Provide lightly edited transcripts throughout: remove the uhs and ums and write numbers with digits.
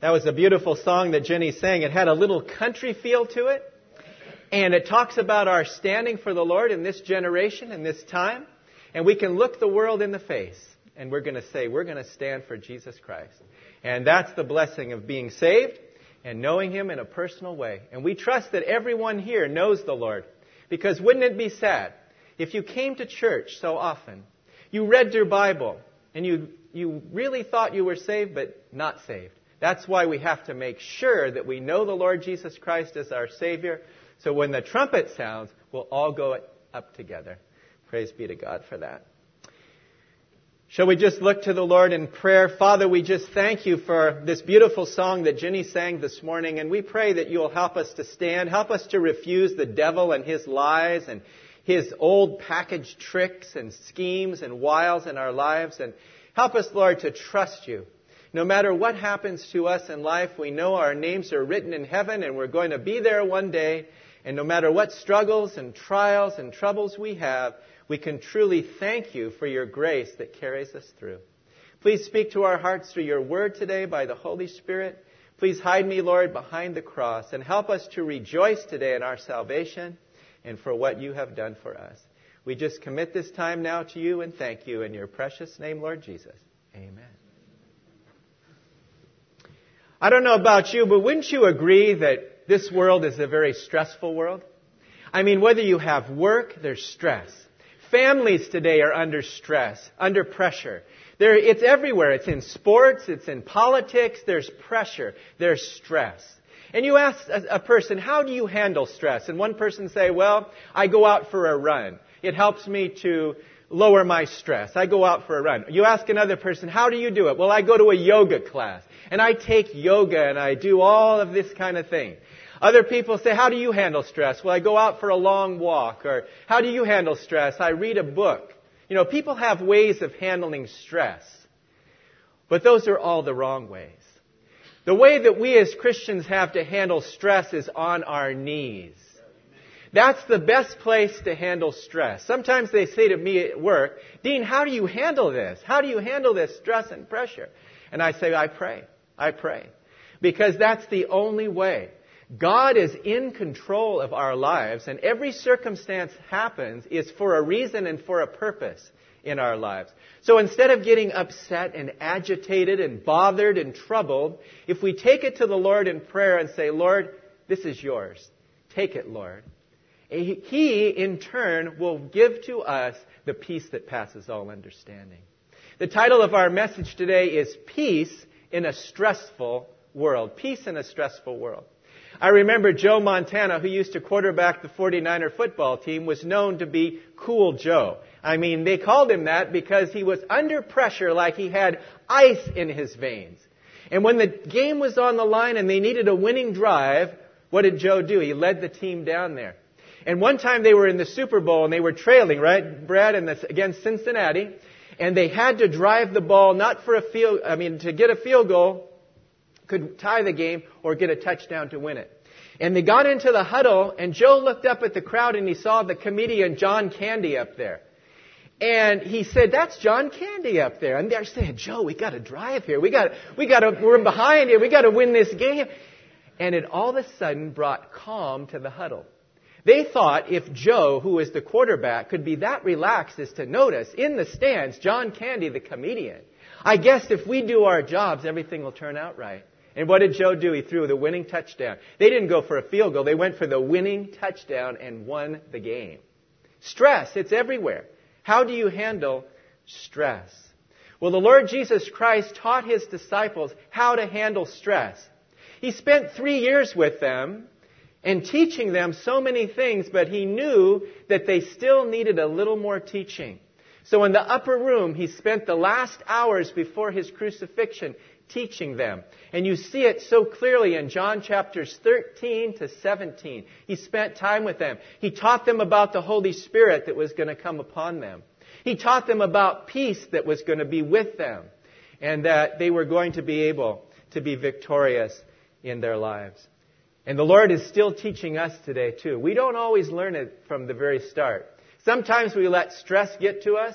That was a beautiful song that Jenny sang. It had a little country feel to it. And it talks about our standing for the Lord in this generation, in this time. And we can look the world in the face. And we're going to say, we're going to stand for Jesus Christ. And that's the blessing of being saved and knowing Him in a personal way. And we trust that everyone here knows the Lord. Because wouldn't it be sad if you came to church so often, you read your Bible, and you really thought you were saved but not saved. That's why we have to make sure that we know the Lord Jesus Christ as our Savior. So when the trumpet sounds, we'll all go up together. Praise be to God for that. Shall we just look to the Lord in prayer? Father, we just thank You for this beautiful song that Jenny sang this morning. And we pray that You'll help us to stand, help us to refuse the devil and his lies and his old packaged tricks and schemes and wiles in our lives. And help us, Lord, to trust You. No matter what happens to us in life, we know our names are written in heaven and we're going to be there one day. And no matter what struggles and trials and troubles we have, we can truly thank You for Your grace that carries us through. Please speak to our hearts through Your word today by the Holy Spirit. Please hide me, Lord, behind the cross and help us to rejoice today in our salvation and for what You have done for us. We just commit this time now to You and thank You in Your precious name, Lord Jesus. Amen. I don't know about you, but wouldn't you agree that this world is a very stressful world? I mean, whether you have work, there's stress. Families today are under stress, under pressure. It's everywhere. It's in sports. It's in politics. There's pressure. There's stress. And you ask a person, how do you handle stress? And one person say, well, I go out for a run. It helps me to lower my stress. I go out for a run. You ask another person, how do you do it? Well, I go to a yoga class. And I take yoga and I do all of this kind of thing. Other people say, how do you handle stress? Well, I go out for a long walk. Or how do you handle stress? I read a book. You know, people have ways of handling stress. But those are all the wrong ways. The way that we as Christians have to handle stress is on our knees. That's the best place to handle stress. Sometimes they say to me at work, Dean, how do you handle this? How do you handle this stress and pressure? And I say, I pray. Because that's the only way. God is in control of our lives, and every circumstance happens is for a reason and for a purpose in our lives. So instead of getting upset and agitated and bothered and troubled, if we take it to the Lord in prayer and say, Lord, this is Yours. Take it, Lord. He, in turn, will give to us the peace that passes all understanding. The title of our message today is Peace in a Stressful World. Peace in a Stressful World. I remember Joe Montana, who used to quarterback the 49er football team, was known to be Cool Joe. I mean, they called him that because he was under pressure like he had ice in his veins. And when the game was on the line and they needed a winning drive, what did Joe do? He led the team down there. And one time they were in the Super Bowl and they were trailing, right, Brad, against Cincinnati. And they had to drive the ball to get a field goal. Could tie the game or get a touchdown to win it. And they got into the huddle, and Joe looked up at the crowd, and he saw the comedian John Candy up there. And he said, that's John Candy up there. And they said, Joe, we got to drive here. We're behind here. We got to win this game. And it all of a sudden brought calm to the huddle. They thought if Joe, who is the quarterback, could be that relaxed as to notice in the stands John Candy, the comedian. I guess if we do our jobs, everything will turn out right. And what did Joe do? He threw the winning touchdown. They didn't go for a field goal. They went for the winning touchdown and won the game. Stress, it's everywhere. How do you handle stress? Well, the Lord Jesus Christ taught His disciples how to handle stress. He spent 3 years with them and teaching them so many things, but He knew that they still needed a little more teaching. So in the upper room, He spent the last hours before His crucifixion teaching them. And you see it so clearly in John chapters 13 to 17. He spent time with them. He taught them about the Holy Spirit that was going to come upon them. He taught them about peace that was going to be with them. And that they were going to be able to be victorious in their lives. And the Lord is still teaching us today too. We don't always learn it from the very start. Sometimes we let stress get to us,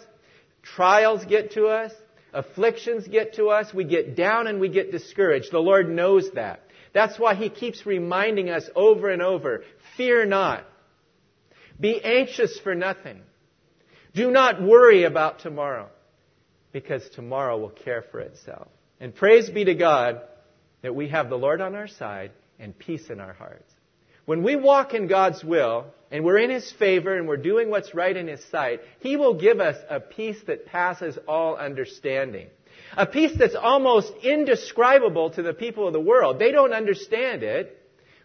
trials get to us, afflictions get to us, we get down and we get discouraged. The Lord knows that. That's why He keeps reminding us over and over, fear not. Be anxious for nothing. Do not worry about tomorrow, because tomorrow will care for itself. And praise be to God that we have the Lord on our side and peace in our hearts. When we walk in God's will and we're in His favor and we're doing what's right in His sight, He will give us a peace that passes all understanding. A peace that's almost indescribable to the people of the world. They don't understand it.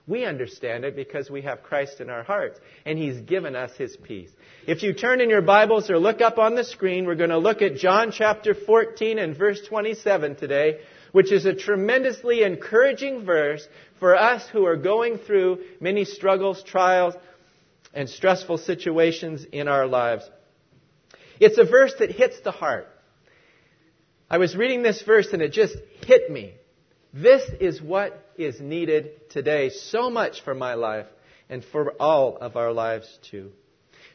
We understand it because we have Christ in our hearts, and He's given us His peace. If you turn in your Bibles or look up on the screen, we're going to look at John chapter 14 and verse 27 today, which is a tremendously encouraging verse for us who are going through many struggles, trials, and stressful situations in our lives. It's a verse that hits the heart. I was reading this verse and it just hit me. This is what is needed today so much for my life and for all of our lives too.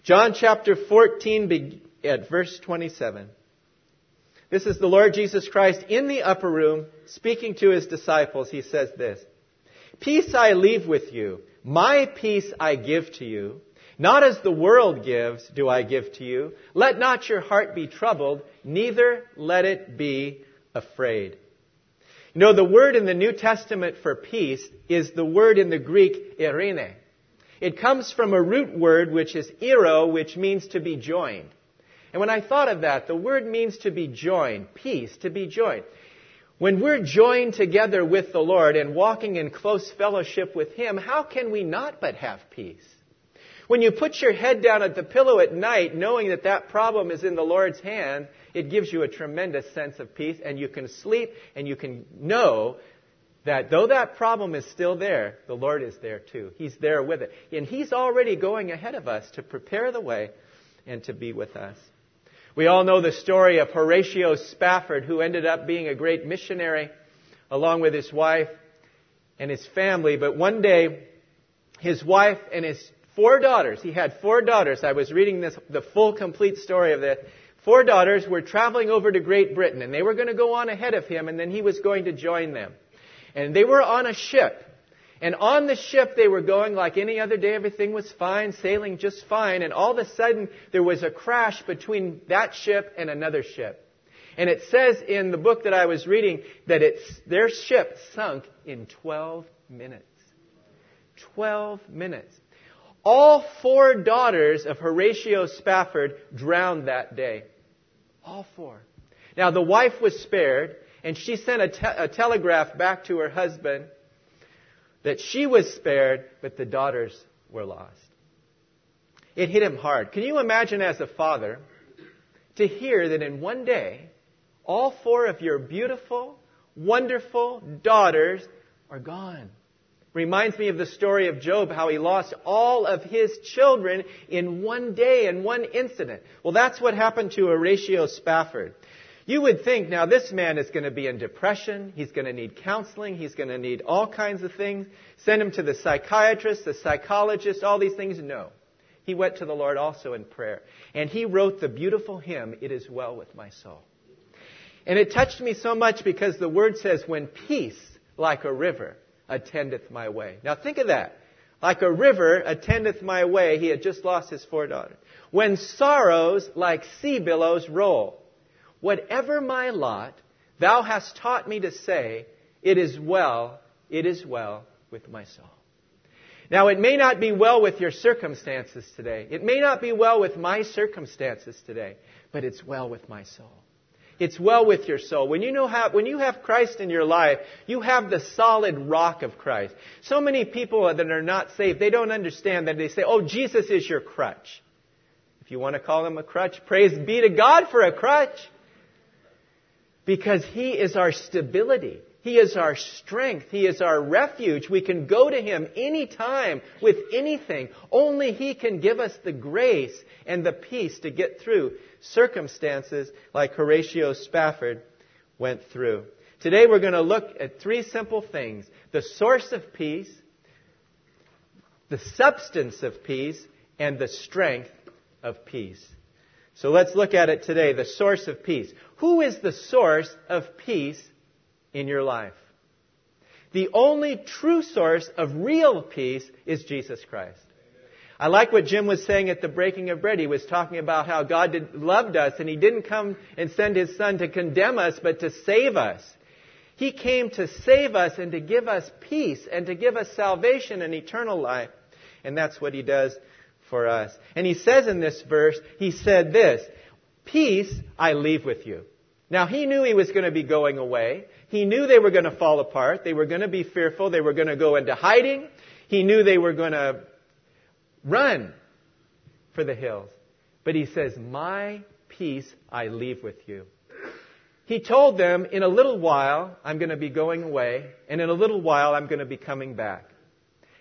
John chapter 14 at verse 27. This is the Lord Jesus Christ in the upper room speaking to His disciples. He says this, "Peace I leave with you. My peace I give to you. Not as the world gives do I give to you. Let not your heart be troubled, neither let it be afraid." You know, the word in the New Testament for peace is the word in the Greek, eirene. It comes from a root word, which is eiro, which means to be joined. And when I thought of that, the word means to be joined, peace, to be joined. When we're joined together with the Lord and walking in close fellowship with Him, how can we not but have peace? When you put your head down at the pillow at night, knowing that that problem is in the Lord's hand, it gives you a tremendous sense of peace, and you can sleep and you can know that though that problem is still there, the Lord is there too. He's there with it. And He's already going ahead of us to prepare the way and to be with us. We all know the story of Horatio Spafford, who ended up being a great missionary along with his wife and his family. But one day, his wife and his 4 daughters. He had 4 daughters. I was reading this, the full complete story of this. 4 daughters were traveling over to Great Britain, and they were going to go on ahead of him, and then he was going to join them. And they were on a ship. And on the ship, they were going like any other day. Everything was fine, sailing just fine. And all of a sudden, there was a crash between that ship and another ship. And it says in the book that I was reading that their ship sunk in 12 minutes. 12 minutes. All 4 daughters of Horatio Spafford drowned that day. All 4. Now, the wife was spared, and she sent a telegraph back to her husband that she was spared, but the daughters were lost. It hit him hard. Can you imagine as a father to hear that in one day, all 4 of your beautiful, wonderful daughters are gone? Reminds me of the story of Job, how he lost all of his children in one day, in one incident. Well, that's what happened to Horatio Spafford. You would think, now this man is going to be in depression. He's going to need counseling. He's going to need all kinds of things. Send him to the psychiatrist, the psychologist, all these things. No. He went to the Lord also in prayer. And he wrote the beautiful hymn, "It Is Well With My Soul." And it touched me so much because the word says, "When peace like a river attendeth my way." Now think of that. Like a river attendeth my way. He had just lost his 4 daughters. When sorrows like sea billows roll, whatever my lot, thou hast taught me to say, it is well with my soul. Now it may not be well with your circumstances today. It may not be well with my circumstances today, but it's well with my soul. It's well with your soul. When you have Christ in your life, you have the solid rock of Christ. So many people that are not saved, they don't understand that. They say, "Oh, Jesus is your crutch." If you want to call Him a crutch, praise be to God for a crutch. Because He is our stability. He is our strength. He is our refuge. We can go to Him anytime with anything. Only He can give us the grace and the peace to get through circumstances like Horatio Spafford went through. Today we're going to look at 3 simple things. The source of peace, the substance of peace, and the strength of peace. So let's look at it today. The source of peace. Who is the source of peace in your life? The only true source of real peace is Jesus Christ. I like what Jim was saying at the breaking of bread. He was talking about how God loved us and He didn't come and send His Son to condemn us, but to save us. He came to save us and to give us peace and to give us salvation and eternal life. And that's what He does for us. And He says in this verse, He said this, "Peace I leave with you." Now, He knew He was going to be going away. He knew they were going to fall apart. They were going to be fearful. They were going to go into hiding. He knew they were going to run for the hills. But He says, "My peace I leave with you." He told them, in a little while, I'm going to be going away, and in a little while, I'm going to be coming back.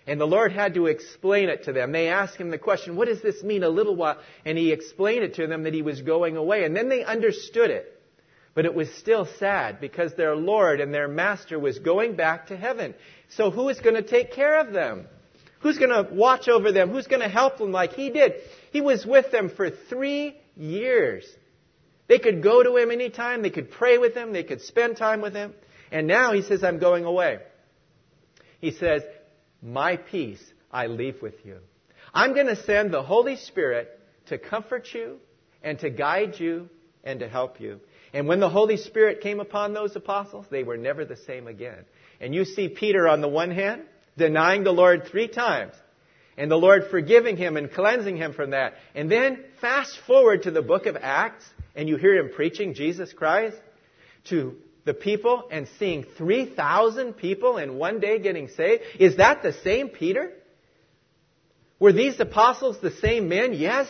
And the Lord had to explain it to them. They asked Him the question, what does this mean, a little while? And He explained it to them that He was going away. And then they understood it. But it was still sad because their Lord and their Master was going back to heaven. So who is going to take care of them? Who's going to watch over them? Who's going to help them like He did? He was with them for 3 years. They could go to Him anytime. They could pray with Him. They could spend time with Him. And now He says, I'm going away. He says, my peace I leave with you. I'm going to send the Holy Spirit to comfort you and to guide you and to help you. And when the Holy Spirit came upon those apostles, they were never the same again. And you see Peter on the one hand, denying the Lord 3 times. And the Lord forgiving him and cleansing him from that. And then fast forward to the book of Acts. And you hear him preaching Jesus Christ to the people and seeing 3,000 people in one day getting saved. Is that the same Peter? Were these apostles the same men? Yes.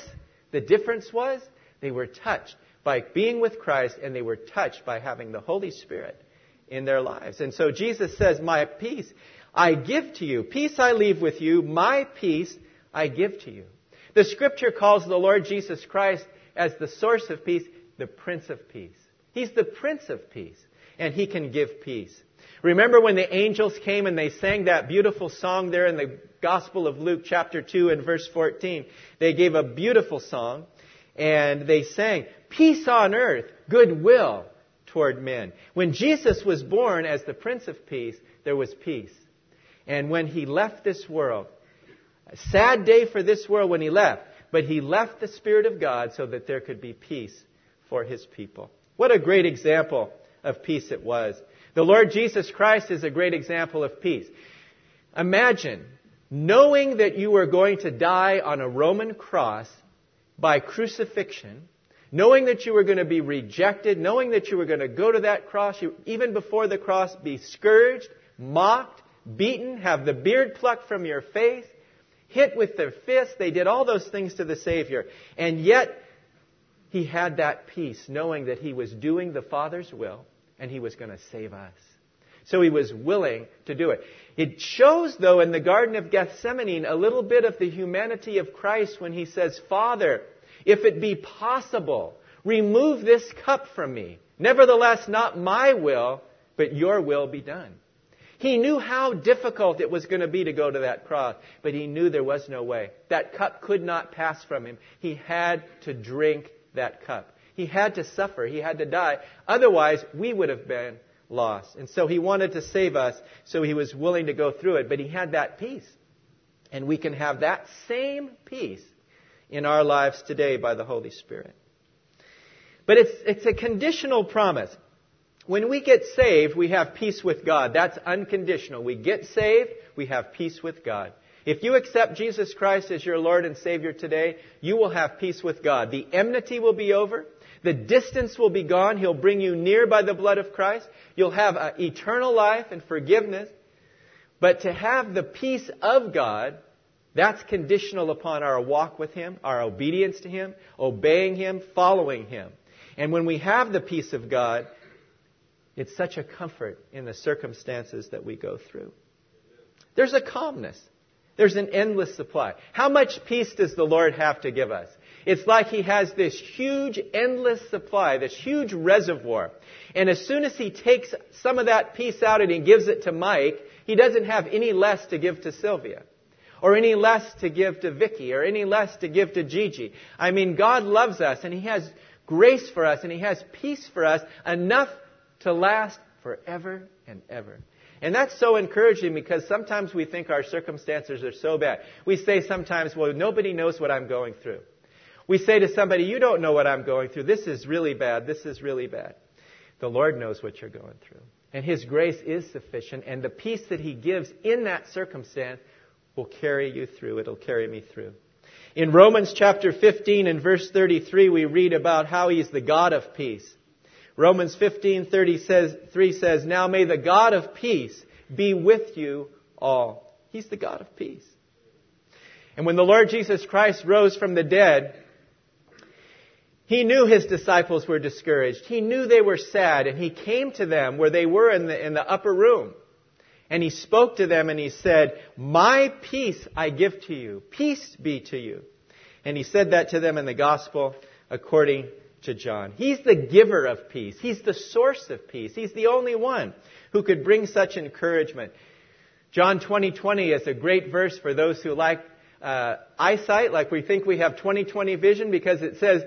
The difference was they were touched by being with Christ and they were touched by having the Holy Spirit in their lives. And so Jesus says, my peace I give to you. Peace I leave with you. My peace I give to you. The Scripture calls the Lord Jesus Christ as the source of peace, the Prince of Peace. He's the Prince of Peace, and He can give peace. Remember when the angels came and they sang that beautiful song there in the Gospel of Luke chapter 2 and verse 14. They gave a beautiful song, and they sang, peace on earth, goodwill toward men. When Jesus was born as the Prince of Peace, there was peace. And when He left this world, a sad day for this world when He left, but He left the Spirit of God so that there could be peace for His people. What a great example of peace it was. The Lord Jesus Christ is a great example of peace. Imagine knowing that you were going to die on a Roman cross by crucifixion, knowing that you were going to be rejected, knowing that you were going to go to that cross, you, even before the cross, be scourged, mocked, beaten, have the beard plucked from your face, hit with their fists. They did all those things to the Savior. And yet, He had that peace, knowing that He was doing the Father's will and He was going to save us. So He was willing to do it. It shows, though, in the Garden of Gethsemane, a little bit of the humanity of Christ when He says, Father, if it be possible, remove this cup from me. Nevertheless, not my will, but your will be done. He knew how difficult it was going to be to go to that cross, but He knew there was no way. That cup could not pass from Him. He had to drink that cup. He had to suffer. He had to die. Otherwise, we would have been lost. And so He wanted to save us, so He was willing to go through it, but He had that peace. And we can have that same peace in our lives today by the Holy Spirit. But it's a conditional promise. When we get saved, we have peace with God. That's unconditional. We get saved, we have peace with God. If you accept Jesus Christ as your Lord and Savior today, you will have peace with God. The enmity will be over. The distance will be gone. He'll bring you near by the blood of Christ. You'll have eternal life and forgiveness. But to have the peace of God, that's conditional upon our walk with Him, our obedience to Him, obeying Him, following Him. And when we have the peace of God, it's such a comfort in the circumstances that we go through. There's a calmness. There's an endless supply. How much peace does the Lord have to give us? It's like He has this huge, endless supply, this huge reservoir. And as soon as He takes some of that peace out and He gives it to Mike, He doesn't have any less to give to Sylvia, or any less to give to Vicky, or any less to give to Gigi. I mean, God loves us, and He has grace for us, and He has peace for us, enough to last forever and ever. And that's so encouraging, because sometimes we think our circumstances are so bad. We say sometimes, well, nobody knows what I'm going through. We say to somebody, you don't know what I'm going through. This is really bad. This is really bad. The Lord knows what you're going through. And His grace is sufficient. And the peace that He gives in that circumstance will carry you through. It'll carry me through. In Romans chapter 15 and verse 33, we read about how He's the God of peace. Romans 15:33 says, now may the God of peace be with you all. He's the God of peace. And when the Lord Jesus Christ rose from the dead, He knew His disciples were discouraged. He knew they were sad, and He came to them where they were in the upper room. And He spoke to them and He said, my peace I give to you. Peace be to you. And He said that to them in the gospel according to John. He's the giver of peace. He's the source of peace. He's the only one who could bring such encouragement. John 20:20 is a great verse for those who like eyesight, like we think we have 20/20 vision, because it says,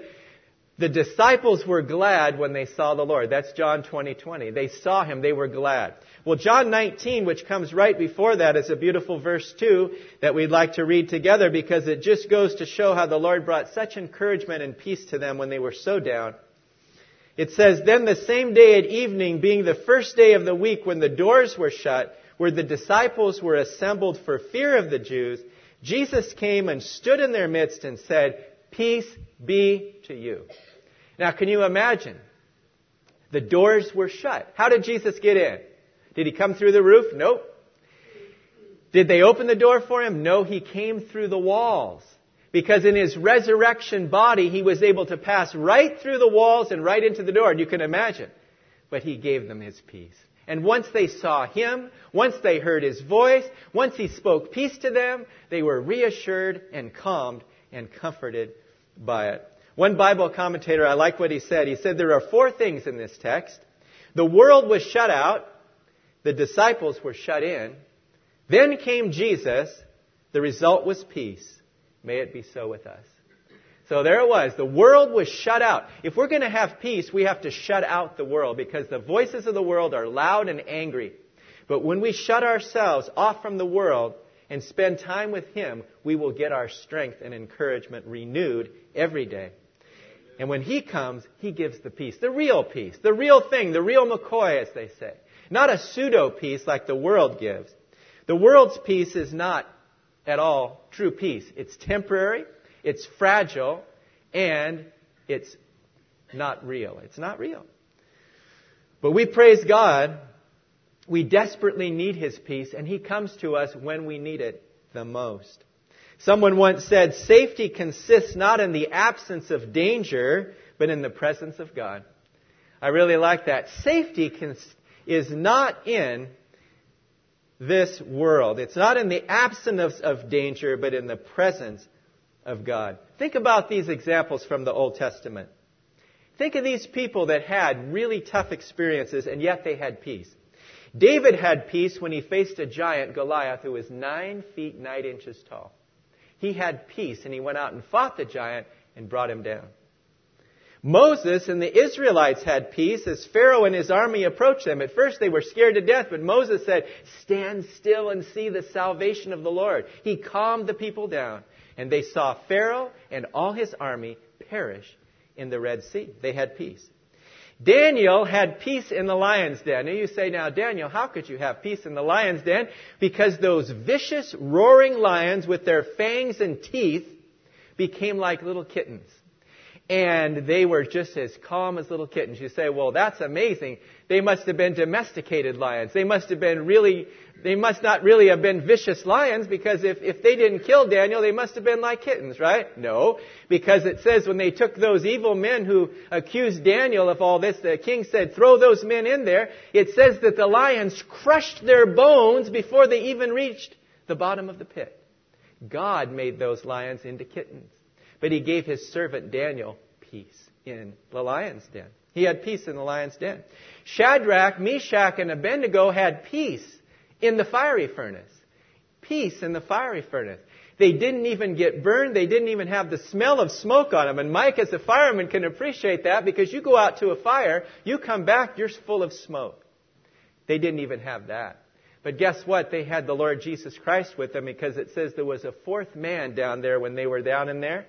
the disciples were glad when they saw the Lord. That's John 20:20. They saw Him. They were glad. Well, John 19, which comes right before that, is a beautiful verse too that we'd like to read together, because it just goes to show how the Lord brought such encouragement and peace to them when they were so down. It says, then the same day at evening, being the first day of the week when the doors were shut, where the disciples were assembled for fear of the Jews, Jesus came and stood in their midst and said, peace be to you. Now, can you imagine? The doors were shut. How did Jesus get in? Did He come through the roof? Nope. Did they open the door for Him? No, He came through the walls. Because in His resurrection body, He was able to pass right through the walls and right into the door. And you can imagine. But He gave them His peace. And once they saw Him, once they heard His voice, once He spoke peace to them, they were reassured and calmed and comforted by it. One Bible commentator, I like what he said. He said there are four things in this text. The world was shut out. The disciples were shut in. Then came Jesus. The result was peace. May it be so with us. So there it was. The world was shut out. If we're going to have peace, we have to shut out the world, because the voices of the world are loud and angry. But when we shut ourselves off from the world and spend time with Him, we will get our strength and encouragement renewed every day. And when He comes, He gives the peace, the real thing, the real McCoy, as they say. Not a pseudo peace like the world gives. The world's peace is not at all true peace. It's temporary, it's fragile, and it's not real. It's not real. But we praise God. We desperately need His peace, and He comes to us when we need it the most. Someone once said, safety consists not in the absence of danger, but in the presence of God. I really like that. Safety is not in this world. It's not in the absence of danger, but in the presence of God. Think about these examples from the Old Testament. Think of these people that had really tough experiences, and yet they had peace. David had peace when he faced a giant, Goliath, who was 9 feet 9 inches tall. He had peace, and he went out and fought the giant and brought him down. Moses and the Israelites had peace as Pharaoh and his army approached them. At first they were scared to death, but Moses said, stand still and see the salvation of the Lord. He calmed the people down, and they saw Pharaoh and all his army perish in the Red Sea. They had peace. Daniel had peace in the lion's den. Now you say, now, Daniel, how could you have peace in the lion's den? Because those vicious, roaring lions with their fangs and teeth became like little kittens. And they were just as calm as little kittens. You say, well, that's amazing. They must have been domesticated lions. They must not really have been vicious lions, because if they didn't kill Daniel, they must have been like kittens, right? No, because it says when they took those evil men who accused Daniel of all this, the king said, throw those men in there. It says that the lions crushed their bones before they even reached the bottom of the pit. God made those lions into kittens. But He gave His servant Daniel peace in the lion's den. He had peace in the lion's den. Shadrach, Meshach, and Abednego had peace in the fiery furnace. Peace in the fiery furnace. They didn't even get burned. They didn't even have the smell of smoke on them. And Mike, as a fireman, can appreciate that, because you go out to a fire, you come back, you're full of smoke. They didn't even have that. But guess what? They had the Lord Jesus Christ with them, because it says there was a fourth man down there when they were down in there,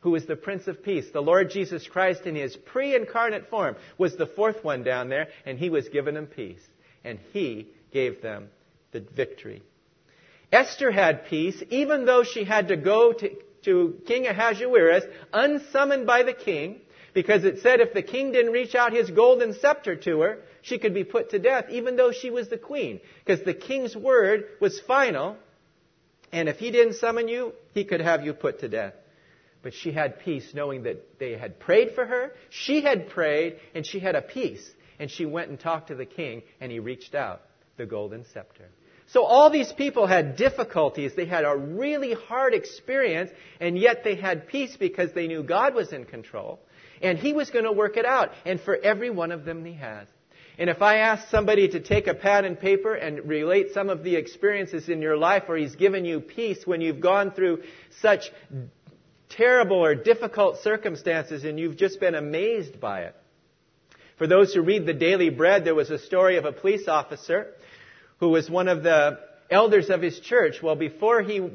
who was the Prince of Peace. The Lord Jesus Christ in his pre-incarnate form was the fourth one down there, and he was giving them peace. And he gave them the victory. Esther had peace, even though she had to go to King Ahasuerus, unsummoned by the king, because it said if the king didn't reach out his golden scepter to her, she could be put to death, even though she was the queen, because the king's word was final. And if he didn't summon you, he could have you put to death. But she had peace knowing that they had prayed for her. She had prayed, and she had a peace. And she went and talked to the king, and he reached out the golden scepter. So all these people had difficulties. They had a really hard experience, and yet they had peace because they knew God was in control. And he was going to work it out. And for every one of them, he has. And if I ask somebody to take a pad and paper and relate some of the experiences in your life where he's given you peace when you've gone through such terrible or difficult circumstances and you've just been amazed by it. For those who read the Daily Bread, there was a story of a police officer who was one of the elders of his church. Well, before he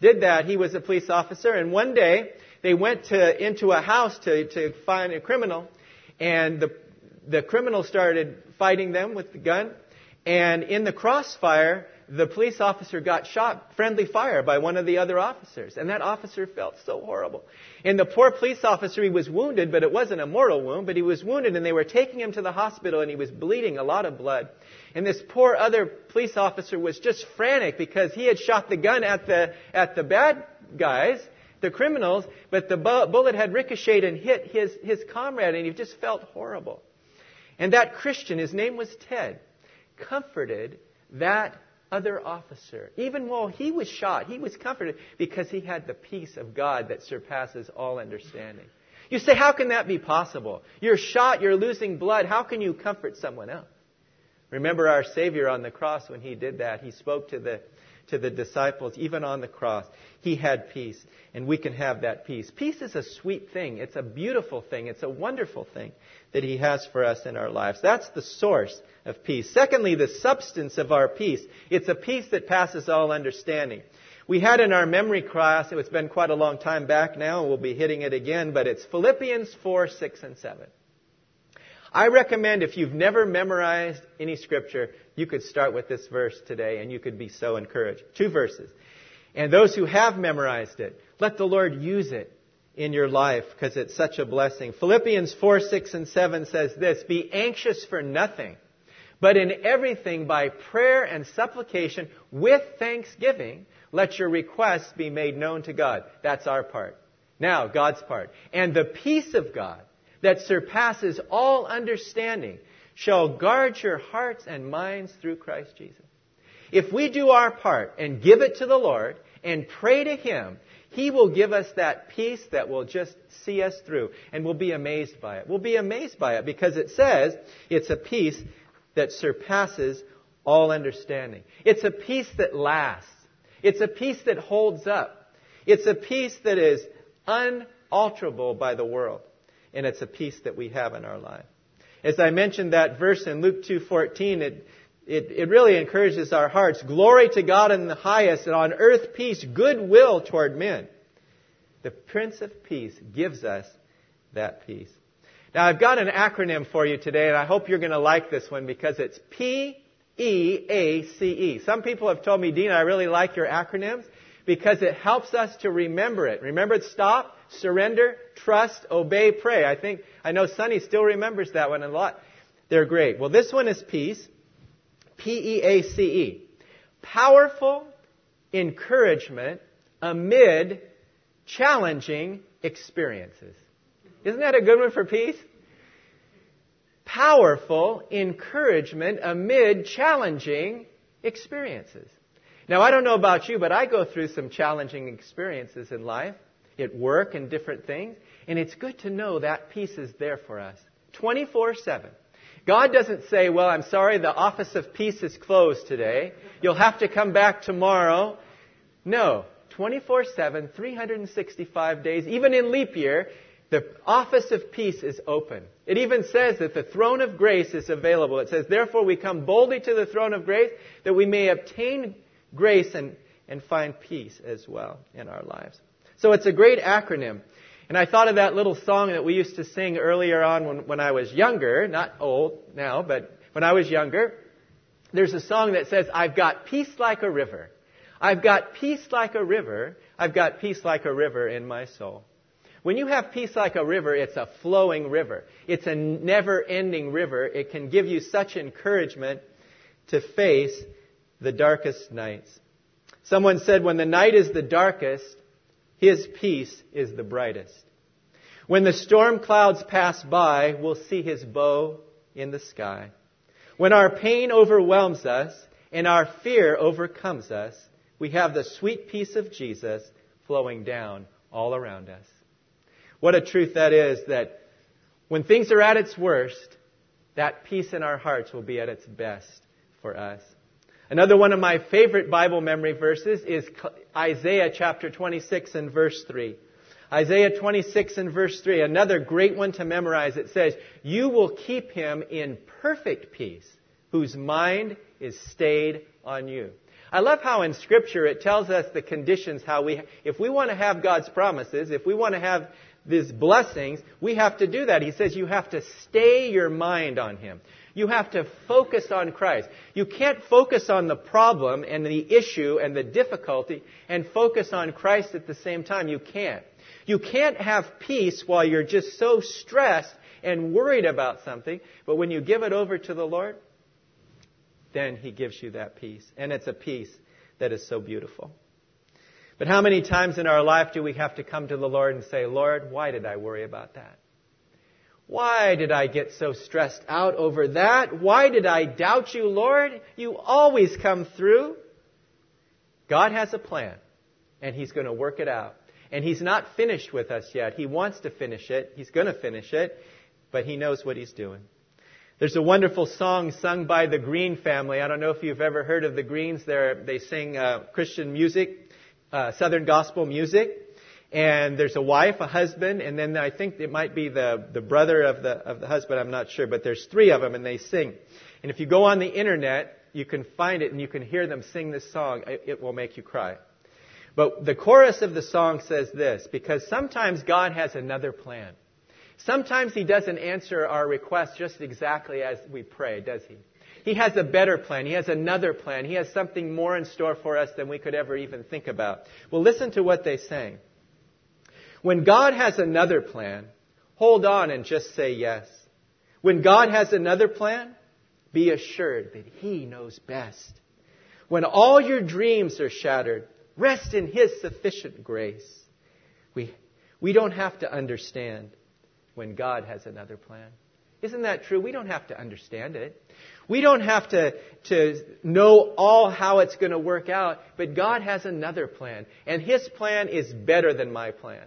did that, he was a police officer. And one day they went into a house to find a criminal, and the criminal started fighting them with the gun. And in the crossfire, the police officer got shot, friendly fire, by one of the other officers. And that officer felt so horrible. And the poor police officer, he was wounded, but it wasn't a mortal wound, but he was wounded, and they were taking him to the hospital, and he was bleeding a lot of blood. And this poor other police officer was just frantic because he had shot the gun at the bad guys, the criminals, but the bullet had ricocheted and hit his comrade, and he just felt horrible. And that Christian, his name was Ted, comforted that other officer. Even while he was shot, he was comforted because he had the peace of God that surpasses all understanding. You say, how can that be possible? You're shot, you're losing blood. How can you comfort someone else? Remember our Savior on the cross when he did that. He spoke to the disciples, even on the cross. He had peace, and we can have that peace. Peace is a sweet thing. It's a beautiful thing. It's a wonderful thing that he has for us in our lives. That's the source of peace. Secondly, the substance of our peace. It's a peace that passes all understanding. We had in our memory class, it's been quite a long time back now, and we'll be hitting it again, but it's Philippians 4, 6, and 7. I recommend if you've never memorized any scripture, you could start with this verse today and you could be so encouraged. Two verses. And those who have memorized it, let the Lord use it in your life because it's such a blessing. Philippians 4, 6, and 7 says this, "Be anxious for nothing, but in everything by prayer and supplication with thanksgiving, let your requests be made known to God." That's our part. Now, God's part. "And the peace of God that surpasses all understanding shall guard your hearts and minds through Christ Jesus." If we do our part and give it to the Lord and pray to him, he will give us that peace that will just see us through, and we'll be amazed by it. We'll be amazed by it because it says it's a peace that surpasses all understanding. It's a peace that lasts. It's a peace that holds up. It's a peace that is unalterable by the world. And it's a peace that we have in our life. As I mentioned that verse in Luke 2:14, it really encourages our hearts. "Glory to God in the highest, and on earth peace, goodwill toward men." The Prince of Peace gives us that peace. Now, I've got an acronym for you today, and I hope you're going to like this one because it's PEACE. Some people have told me, "Dean, I really like your acronyms because it helps us to remember it." Remember, stop, surrender, trust, obey, pray. I know Sonny still remembers that one a lot. They're great. Well, this one is peace. PEACE. Powerful encouragement amid challenging experiences. Isn't that a good one for peace? Powerful encouragement amid challenging experiences. Now, I don't know about you, but I go through some challenging experiences in life, at work and different things. And it's good to know that peace is there for us 24/7. God doesn't say, "Well, I'm sorry, the office of peace is closed today. You'll have to come back tomorrow." No, 24/7, 365 days, even in leap year, the office of peace is open. It even says that the throne of grace is available. It says, therefore, we come boldly to the throne of grace that we may obtain grace and find peace as well in our lives. So it's a great acronym. And I thought of that little song that we used to sing earlier on when I was younger, not old now, but when I was younger. There's a song that says, I've got peace like a river. I've got peace like a river. I've got peace like a river in my soul. When you have peace like a river, it's a flowing river. It's a never-ending river. It can give you such encouragement to face the darkest nights. Someone said, when the night is the darkest, His peace is the brightest. When the storm clouds pass by, we'll see His bow in the sky. When our pain overwhelms us and our fear overcomes us, we have the sweet peace of Jesus flowing down all around us. What a truth that is, that when things are at its worst, that peace in our hearts will be at its best for us. Another one of my favorite Bible memory verses is Isaiah chapter 26 and verse 3. Isaiah 26 and verse 3, another great one to memorize. It says, you will keep him in perfect peace, whose mind is stayed on you. I love how in Scripture it tells us the conditions, how we, if we want to have God's promises, if we want to have these blessings, we have to do that. He says you have to stay your mind on Him. You have to focus on Christ. You can't focus on the problem and the issue and the difficulty and focus on Christ at the same time. You can't. You can't have peace while you're just so stressed and worried about something. But when you give it over to the Lord, then He gives you that peace. And it's a peace that is so beautiful. But how many times in our life do we have to come to the Lord and say, Lord, why did I worry about that? Why did I get so stressed out over that? Why did I doubt you, Lord? You always come through. God has a plan, and He's going to work it out. And He's not finished with us yet. He wants to finish it. He's going to finish it, but He knows what He's doing. There's a wonderful song sung by the Green family. I don't know if you've ever heard of the Greens. They sing Christian music. Southern gospel music, and there's a wife, a husband, and then I think it might be the brother of the husband. I'm not sure, but there's three of them, and they sing. And if you go on the internet, you can find it, and you can hear them sing this song. It will make you cry. But the chorus of the song says this, because sometimes God has another plan. Sometimes He doesn't answer our requests just exactly as we pray, does He? He has a better plan. He has another plan. He has something more in store for us than we could ever even think about. Well, listen to what they sang. When God has another plan, hold on and just say yes. When God has another plan, be assured that He knows best. When all your dreams are shattered, rest in His sufficient grace. We don't have to understand when God has another plan. Isn't that true? We don't have to understand it. We don't have to know all how it's going to work out. But God has another plan. And His plan is better than my plan.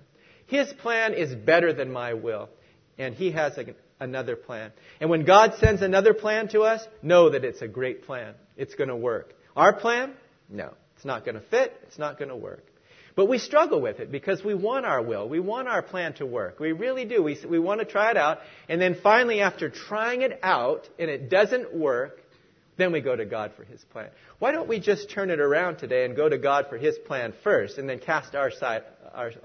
His plan is better than my will. And He has another plan. And when God sends another plan to us, know that it's a great plan. It's going to work. Our plan? No. It's not going to fit. It's not going to work. But we struggle with it because we want our will. We want our plan to work. We really do. We want to try it out. And then finally, after trying it out and it doesn't work, then we go to God for His plan. Why don't we just turn it around today and go to God for His plan first and then cast our side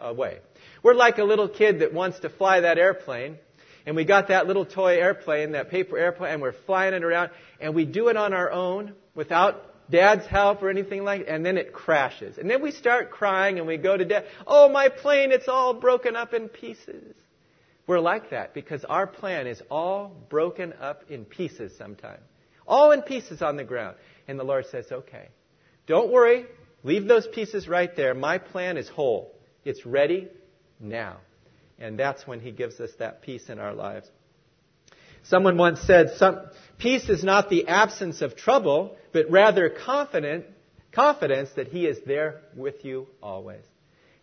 away? We're like a little kid that wants to fly that airplane. And we got that little toy airplane, that paper airplane, and we're flying it around. And we do it on our own without Dad's help or anything like that, and then it crashes. And then we start crying and we go to Dad. Oh, my plane, it's all broken up in pieces. We're like that because our plan is all broken up in pieces sometimes. All in pieces on the ground. And the Lord says, okay, don't worry. Leave those pieces right there. My plan is whole. It's ready now. And that's when He gives us that peace in our lives. Someone once said, peace is not the absence of trouble, but rather confidence that He is there with you always.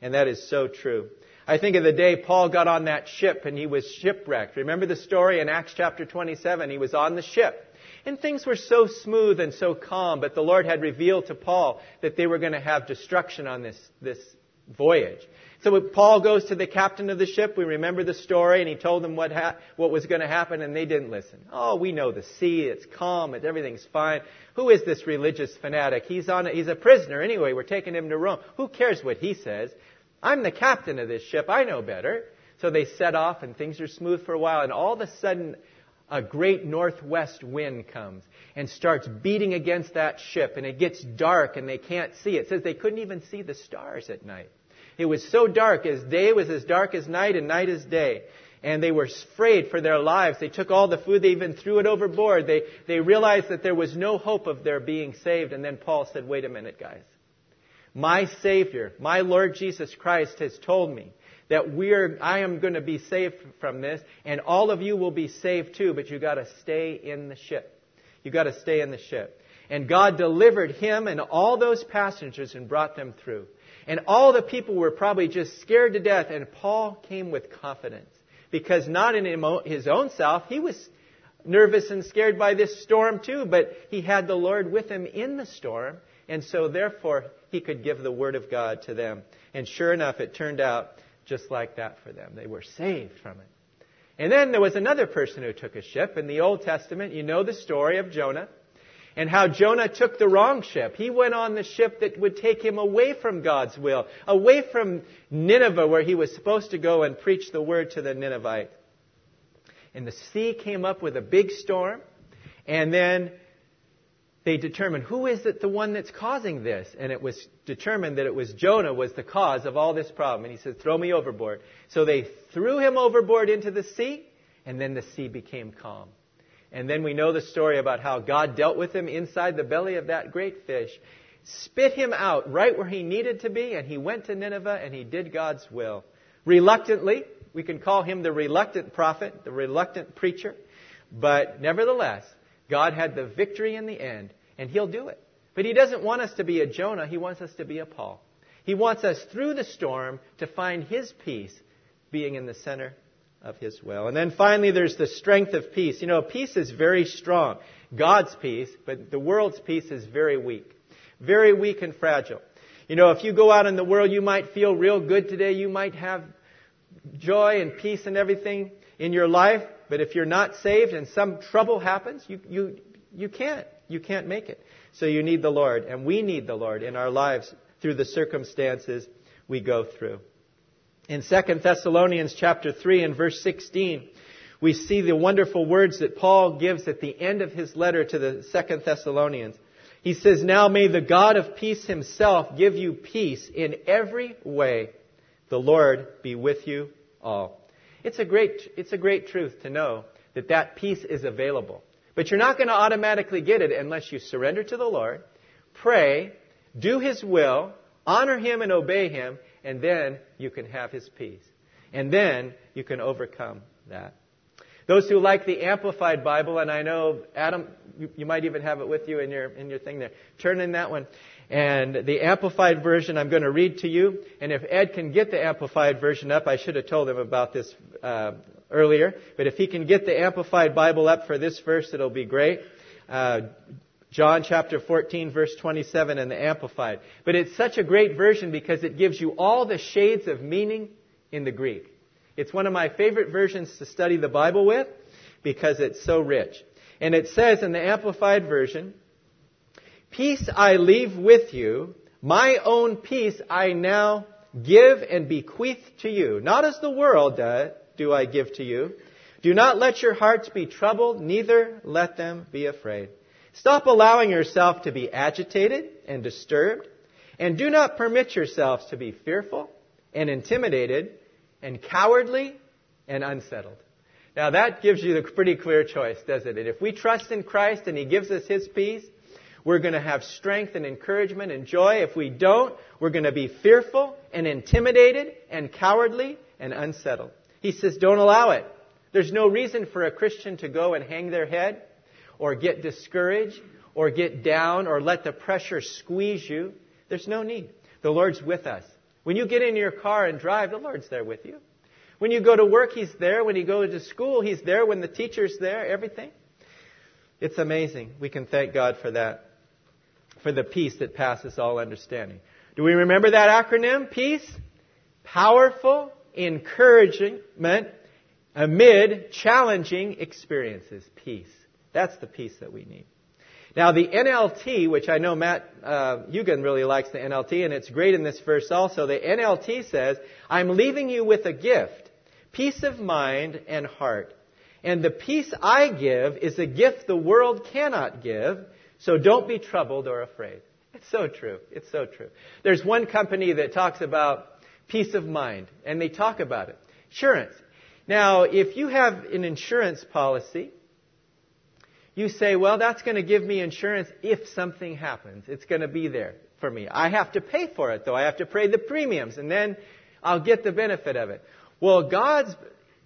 And that is so true. I think of the day Paul got on that ship and he was shipwrecked. Remember the story in Acts chapter 27? He was on the ship and things were so smooth and so calm. But the Lord had revealed to Paul that they were going to have destruction on this voyage. So when Paul goes to the captain of the ship, we remember the story, and he told them what was going to happen, and they didn't listen. Oh, we know the sea, it's calm, everything's fine. Who is this religious fanatic? He's a prisoner anyway. We're taking him to Rome. Who cares what he says? I'm the captain of this ship. I know better. So they set off, and things are smooth for a while, and all of a sudden a great northwest wind comes and starts beating against that ship, and it gets dark, and they can't see. It says they couldn't even see the stars at night. It was so dark. As day was as dark as night, and night as day. And they were afraid for their lives. They took all the food. They even threw it overboard. They realized that there was no hope of their being saved. And then Paul said, wait a minute, guys. My Savior, my Lord Jesus Christ has told me that I am going to be saved from this, and all of you will be saved too, but you got to stay in the ship. You got to stay in the ship. And God delivered him and all those passengers and brought them through. And all the people were probably just scared to death, and Paul came with confidence because not in his own self, he was nervous and scared by this storm too, but he had the Lord with him in the storm, and so therefore he could give the word of God to them. And sure enough, it turned out just like that for them. They were saved from it. And then there was another person who took a ship. In the Old Testament, you know the story of Jonah and how Jonah took the wrong ship. He went on the ship that would take him away from God's will, away from Nineveh, where he was supposed to go and preach the word to the Ninevite. And the sea came up with a big storm. And then they determined, who is it the one that's causing this? And it was determined that it was Jonah was the cause of all this problem. And he said, throw me overboard. So they threw him overboard into the sea, and then the sea became calm. And then we know the story about how God dealt with him inside the belly of that great fish, spit him out right where he needed to be, and he went to Nineveh, and he did God's will. Reluctantly, we can call him the reluctant prophet, the reluctant preacher, but nevertheless, God had the victory in the end, and he'll do it. But he doesn't want us to be a Jonah. He wants us to be a Paul. He wants us through the storm to find his peace being in the center of his will. And then finally, there's the strength of peace. You know, peace is very strong. God's peace, but the world's peace is very weak and fragile. You know, if you go out in the world, you might feel real good today. You might have joy and peace and everything in your life. But if you're not saved and some trouble happens, you can't make it. So you need the Lord, and we need the Lord in our lives through the circumstances we go through. In 2 Thessalonians chapter 3 and verse 16, we see the wonderful words that Paul gives at the end of his letter to the 2 Thessalonians. He says, now may the God of peace himself give you peace in every way. The Lord be with you all. It's a great truth to know that that peace is available. But you're not going to automatically get it unless you surrender to the Lord, pray, do his will, honor him and obey him, and then you can have his peace. And then you can overcome that. Those who like the Amplified Bible, and I know, Adam, you might even have it with you in your thing there. Turn in that one. And the Amplified Version I'm going to read to you. And if Ed can get the Amplified Version up, I should have told him about this earlier. But if he can get the Amplified Bible up for this verse, it'll be great. John chapter 14, verse 27 in the Amplified. But it's such a great version because it gives you all the shades of meaning in the Greek. It's one of my favorite versions to study the Bible with because it's so rich. And it says in the Amplified Version, peace I leave with you, my own peace I now give and bequeath to you. Not as the world do I give to you. Do not let your hearts be troubled, neither let them be afraid. Stop allowing yourself to be agitated and disturbed, and do not permit yourselves to be fearful and intimidated and cowardly and unsettled. Now that gives you a pretty clear choice, doesn't it? If we trust in Christ and he gives us his peace, we're going to have strength and encouragement and joy. If we don't, we're going to be fearful and intimidated and cowardly and unsettled. He says, don't allow it. There's no reason for a Christian to go and hang their head or get discouraged or get down or let the pressure squeeze you. There's no need. The Lord's with us. When you get in your car and drive, the Lord's there with you. When you go to work, he's there. When you go to school, he's there. When the teacher's there, everything. It's amazing. We can thank God for that, for the peace that passes all understanding. Do we remember that acronym? Peace, powerful encouragement amid challenging experiences. Peace. That's the peace that we need. Now, the NLT, which I know Matt Hugan really likes the NLT, and it's great in this verse also. The NLT says, I'm leaving you with a gift, peace of mind and heart. And the peace I give is a gift the world cannot give, so don't be troubled or afraid. It's so true. It's so true. There's one company that talks about peace of mind, and they talk about it. Insurance. Now, if you have an insurance policy, you say, well, that's going to give me insurance if something happens. It's going to be there for me. I have to pay for it, though. I have to pay the premiums, and then I'll get the benefit of it. Well, God's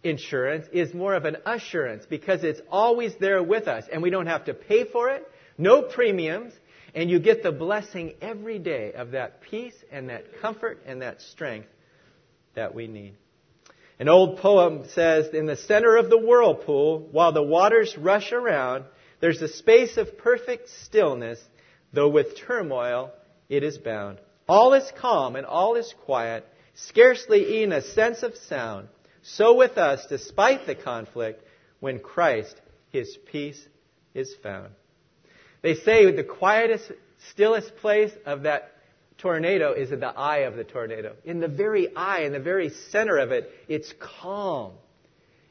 insurance is more of an assurance because it's always there with us, and we don't have to pay for it, no premiums, and you get the blessing every day of that peace and that comfort and that strength that we need. An old poem says, in the center of the whirlpool, while the waters rush around, there's a space of perfect stillness, though with turmoil it is bound. All is calm and all is quiet, scarcely e'en a sense of sound. So with us, despite the conflict, when Christ, his peace is found. They say the quietest, stillest place of that tornado is in the eye of the tornado. In the very eye, in the very center of it, it's calm.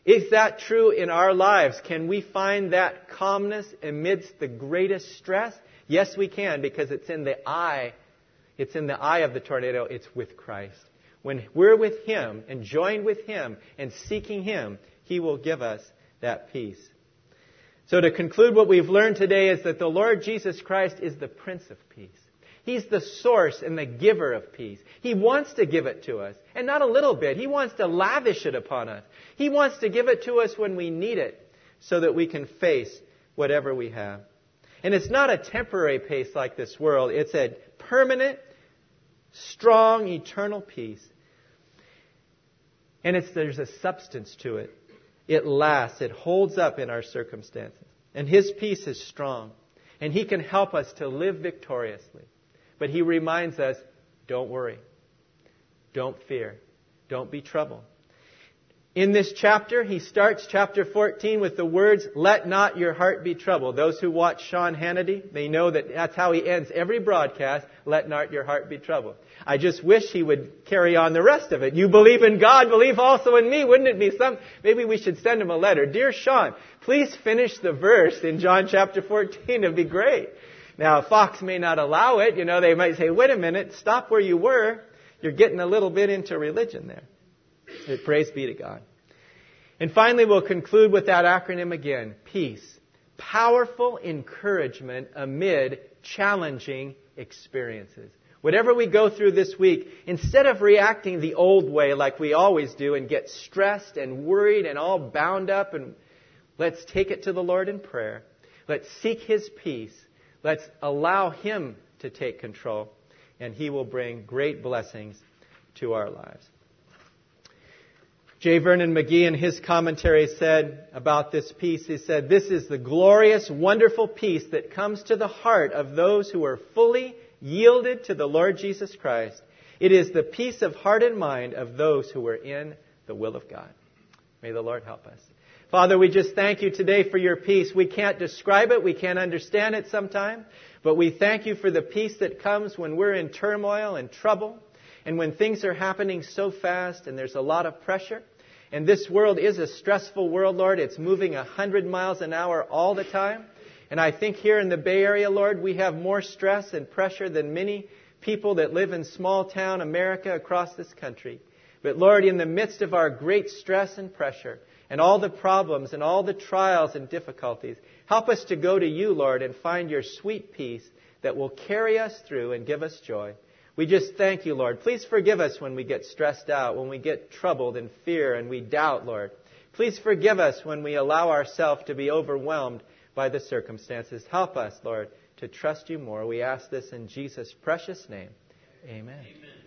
Is that true in our lives? Can we find that calmness amidst the greatest stress? Yes, we can, because it's in the eye. It's in the eye of the tornado. It's with Christ. When we're with Him and joined with Him and seeking Him, He will give us that peace. So to conclude, what we've learned today is that the Lord Jesus Christ is the Prince of Peace. He's the source and the giver of peace. He wants to give it to us, and not a little bit. He wants to lavish it upon us. He wants to give it to us when we need it so that we can face whatever we have. And it's not a temporary peace like this world. It's a permanent, strong, eternal peace. And there's a substance to it. It lasts. It holds up in our circumstances. And His peace is strong. And He can help us to live victoriously. But He reminds us, don't worry. Don't fear. Don't be troubled. In this chapter, he starts chapter 14 with the words, let not your heart be troubled. Those who watch Sean Hannity, they know that that's how he ends every broadcast. Let not your heart be troubled. I just wish he would carry on the rest of it. You believe in God, believe also in me. Wouldn't it be something? Maybe we should send him a letter. Dear Sean, please finish the verse in John chapter 14. It'd be great. Now, Fox may not allow it. You know, they might say, wait a minute, stop where you were. You're getting a little bit into religion there. Praise be to God. And finally, we'll conclude with that acronym again. Peace. Powerful encouragement amid challenging experiences. Whatever we go through this week, instead of reacting the old way like we always do and get stressed and worried and all bound up, and let's take it to the Lord in prayer. Let's seek His peace. Let's allow Him to take control, and He will bring great blessings to our lives. J. Vernon McGee in his commentary said about this peace, he said, this is the glorious, wonderful peace that comes to the heart of those who are fully yielded to the Lord Jesus Christ. It is the peace of heart and mind of those who are in the will of God. May the Lord help us. Father, we just thank you today for your peace. We can't describe it. We can't understand it sometimes. But we thank you for the peace that comes when we're in turmoil and trouble. And when things are happening so fast and there's a lot of pressure, and this world is a stressful world, Lord, it's moving 100 miles an hour all the time. And I think here in the Bay Area, Lord, we have more stress and pressure than many people that live in small town America across this country. But Lord, in the midst of our great stress and pressure and all the problems and all the trials and difficulties, help us to go to you, Lord, and find your sweet peace that will carry us through and give us joy. We just thank you, Lord. Please forgive us when we get stressed out, when we get troubled and fear and we doubt, Lord. Please forgive us when we allow ourselves to be overwhelmed by the circumstances. Help us, Lord, to trust you more. We ask this in Jesus' precious name. Amen. Amen.